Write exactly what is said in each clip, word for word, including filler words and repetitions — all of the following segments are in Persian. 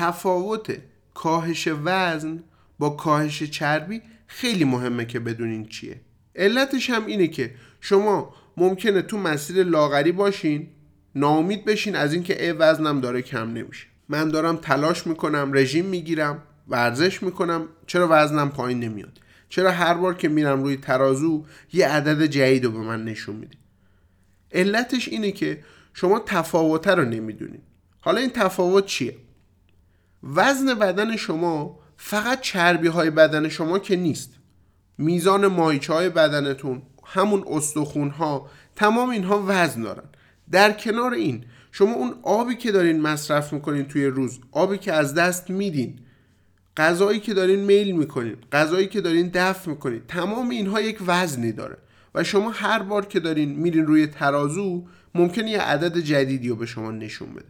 تفاوت کاهش وزن با کاهش چربی خیلی مهمه که بدونین چیه. علتش هم اینه که شما ممکنه تو مسیر لاغری باشین، ناامید بشین از اینکه ای وزنم داره کم نمیشه، من دارم تلاش میکنم، رژیم میگیرم، ورزش میکنم، چرا وزنم پایین نمیاد؟ چرا هر بار که میرم روی ترازو یه عدد جدید رو به من نشون میده؟ علتش اینه که شما تفاوته رو نمیدونید. حالا این تفاوت چیه؟ وزن بدن شما فقط چربی های بدن شما که نیست، میزان ماهیچه های بدنتون، همون استخون ها، تمام اینها وزن دارن. در کنار این شما اون آبی که دارین مصرف میکنین توی روز، آبی که از دست میدین، غذایی که دارین میل میکنین، غذایی که دارین دفع میکنین، تمام اینها یک وزنی داره و شما هر بار که دارین میرین روی ترازو ممکنه یه عدد جدیدی رو به شما نشون بده.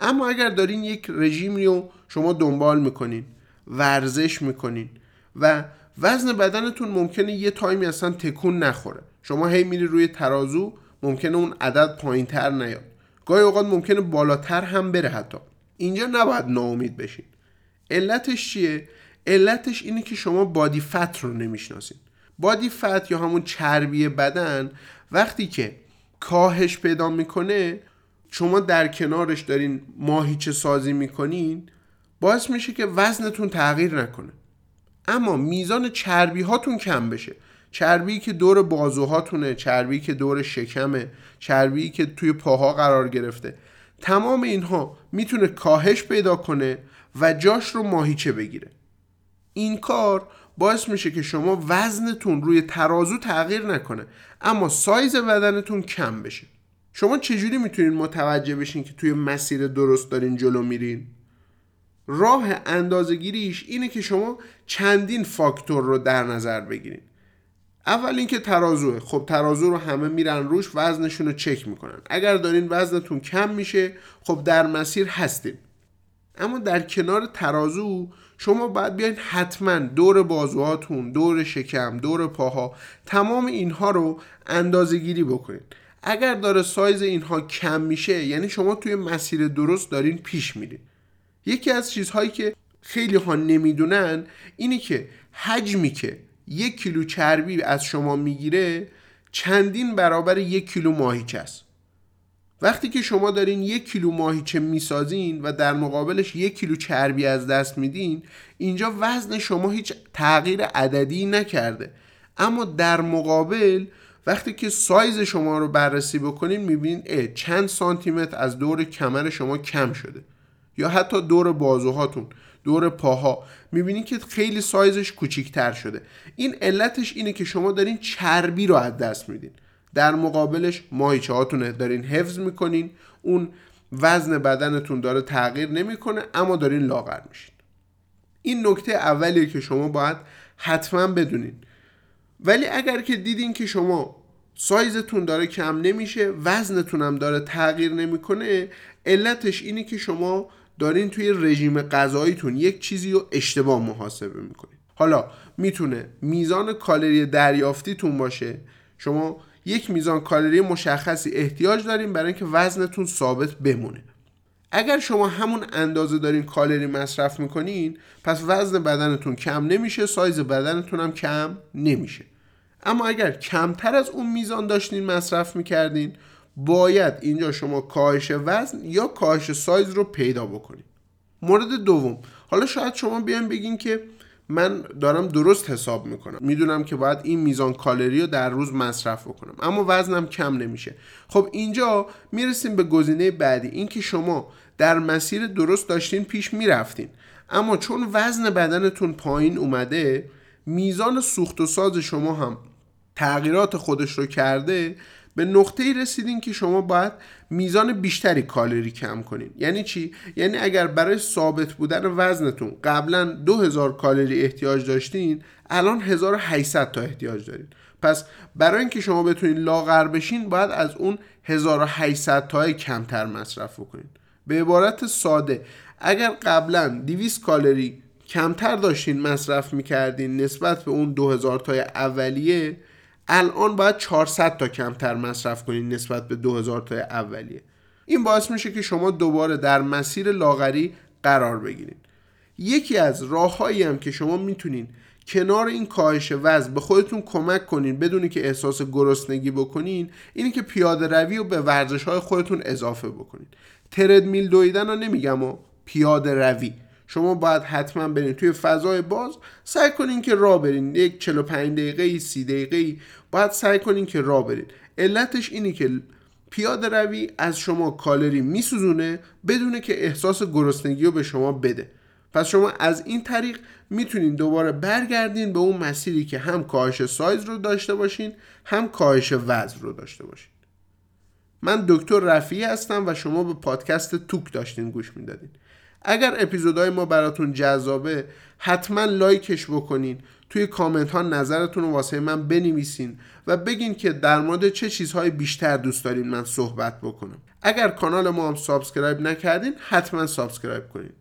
اما اگر دارین یک رژیمی رو شما دنبال میکنین، ورزش میکنین و وزن بدنتون ممکنه یه تایمی اصلا تکون نخوره، شما هی میری روی ترازو ممکنه اون عدد پایینتر نیاد، گاهی اوقات ممکنه بالاتر هم بره حتی. اینجا نباید ناامید بشین. علتش چیه؟ علتش اینه که شما بادی فت رو نمیشناسین. بادی فت یا همون چربی بدن وقتی که کاهش پیدا میکنه، شما در کنارش دارین ماهیچه سازی میکنین، باعث میشه که وزنتون تغییر نکنه اما میزان چربی هاتون کم بشه. چربی که دور بازوهاتونه، چربی که دور شکمه، چربی که توی پاها قرار گرفته، تمام اینها میتونه کاهش پیدا کنه و جاش رو ماهیچه بگیره. این کار باعث میشه که شما وزنتون روی ترازو تغییر نکنه اما سایز بدنتون کم بشه. شما چجوری میتونین متوجه بشین که توی مسیر درست دارین جلو میرین؟ راه اندازه‌گیریش اینه که شما چندین فاکتور رو در نظر بگیرین. اول اینکه ترازوه، خب ترازو رو همه میرن روش، وزنشون رو چک میکنن. اگر دارین وزنتون کم میشه، خب در مسیر هستین. اما در کنار ترازو شما باید بیاین حتما دور بازوهاتون، دور شکم، دور پاها، تمام اینها رو اندازه گیری بکنین. اگر داره سایز اینها کم میشه یعنی شما توی مسیر درست دارین پیش میرین. یکی از چیزهایی که خیلی ها نمیدونن اینه که حجمی که یک کیلو چربی از شما میگیره چندین برابر یک کیلو ماهیچه است. وقتی که شما دارین یک کیلو ماهیچه میسازین و در مقابلش یک کیلو چربی از دست میدین، اینجا وزن شما هیچ تغییر عددی نکرده اما در مقابل وقتی که سایز شما رو بررسی بکنین میبینین اه چند سانتیمتر از دور کمر شما کم شده یا حتی دور بازوهاتون، دور پاها، میبینین که خیلی سایزش کوچیکتر شده. این علتش اینه که شما دارین چربی رو از دست میدین، در مقابلش ماهیچه هاتونه دارین حفظ میکنین، اون وزن بدنتون داره تغییر نمیکنه اما دارین لاغر میشین. این نکته اولیه که شما باید حتما بدونین. ولی اگر که دیدین که شما سایزتون داره کم نمیشه، وزنتون هم داره تغییر نمیکنه، علتش اینه که شما دارین توی رژیم غذاییتون یک چیزی رو اشتباه محاسبه میکنین. حالا میتونه میزان کالری دریافتیتون باشه، شما یک میزان کالری مشخصی احتیاج دارین برای اینکه وزنتون ثابت بمونه. اگر شما همون اندازه دارین کالری مصرف میکنین پس وزن بدنتون کم نمیشه، سایز بدنتون هم کم نمیشه. اما اگر کمتر از اون میزان داشتین مصرف میکردین، باید اینجا شما کاهش وزن یا کاهش سایز رو پیدا بکنید. مورد دوم، حالا شاید شما بیان بگین که من دارم درست حساب میکنم، میدونم که باید این میزان کالری رو در روز مصرف بکنم اما وزنم کم نمیشه. خب اینجا میرسیم به گزینه بعدی، این که شما در مسیر درست داشتین پیش میرفتین اما چون وزن بدنتون پایین اومده، میزان سوخت و ساز شما هم تغییرات خودش رو کرده، به نقطه‌ای رسیدین که شما باید میزان بیشتری کالری کم کنین. یعنی چی؟ یعنی اگر برای ثابت بودن وزنتون قبلا دو هزار کالری احتیاج داشتین، الان هزار و هشتصد تا احتیاج دارین. پس برای اینکه شما بتونین لاغر بشین باید از اون هزار و هشتصد تا کمتر مصرف بکنین. به عبارت ساده، اگر قبلا دویست کالری کمتر داشتین مصرف میکردین نسبت به اون دو هزار تا اولیه، الان باید چهارصد تا کمتر مصرف کنین نسبت به دو هزار تا اولیه. این باعث میشه که شما دوباره در مسیر لاغری قرار بگیرین. یکی از راه‌هایی هم که شما میتونین کنار این کاهش وزن به خودتون کمک کنین بدونی که احساس گرسنگی بکنین اینه که پیاده روی رو به ورزش‌های خودتون اضافه بکنین. تردمیل دویدن رو نمیگم و پیاده روی شما باید حتما برین توی فضای باز، سعی کنین که راه برین، یک چهل و پنج دقیقه سی دقیقه باید سعی کنین که راه برین. علتش اینه که پیاده روی از شما کالری میسوزونه بدونه که احساس گرسنگی رو به شما بده. پس شما از این طریق میتونین دوباره برگردین به اون مسیری که هم کاهش سایز رو داشته باشین هم کاهش وزن رو داشته باشین. من دکتر رفیعی هستم و شما به پادکست توک داشتین گوش میدادین. اگر اپیزودهای ما براتون جذابه حتما لایکش بکنین، توی کامنت ها نظرتون رو واسه من بنویسین و بگین که در مورد چه چیزهای بیشتر دوست دارین من صحبت بکنم. اگر کانال ما هم سابسکرایب نکردین حتما سابسکرایب کنین.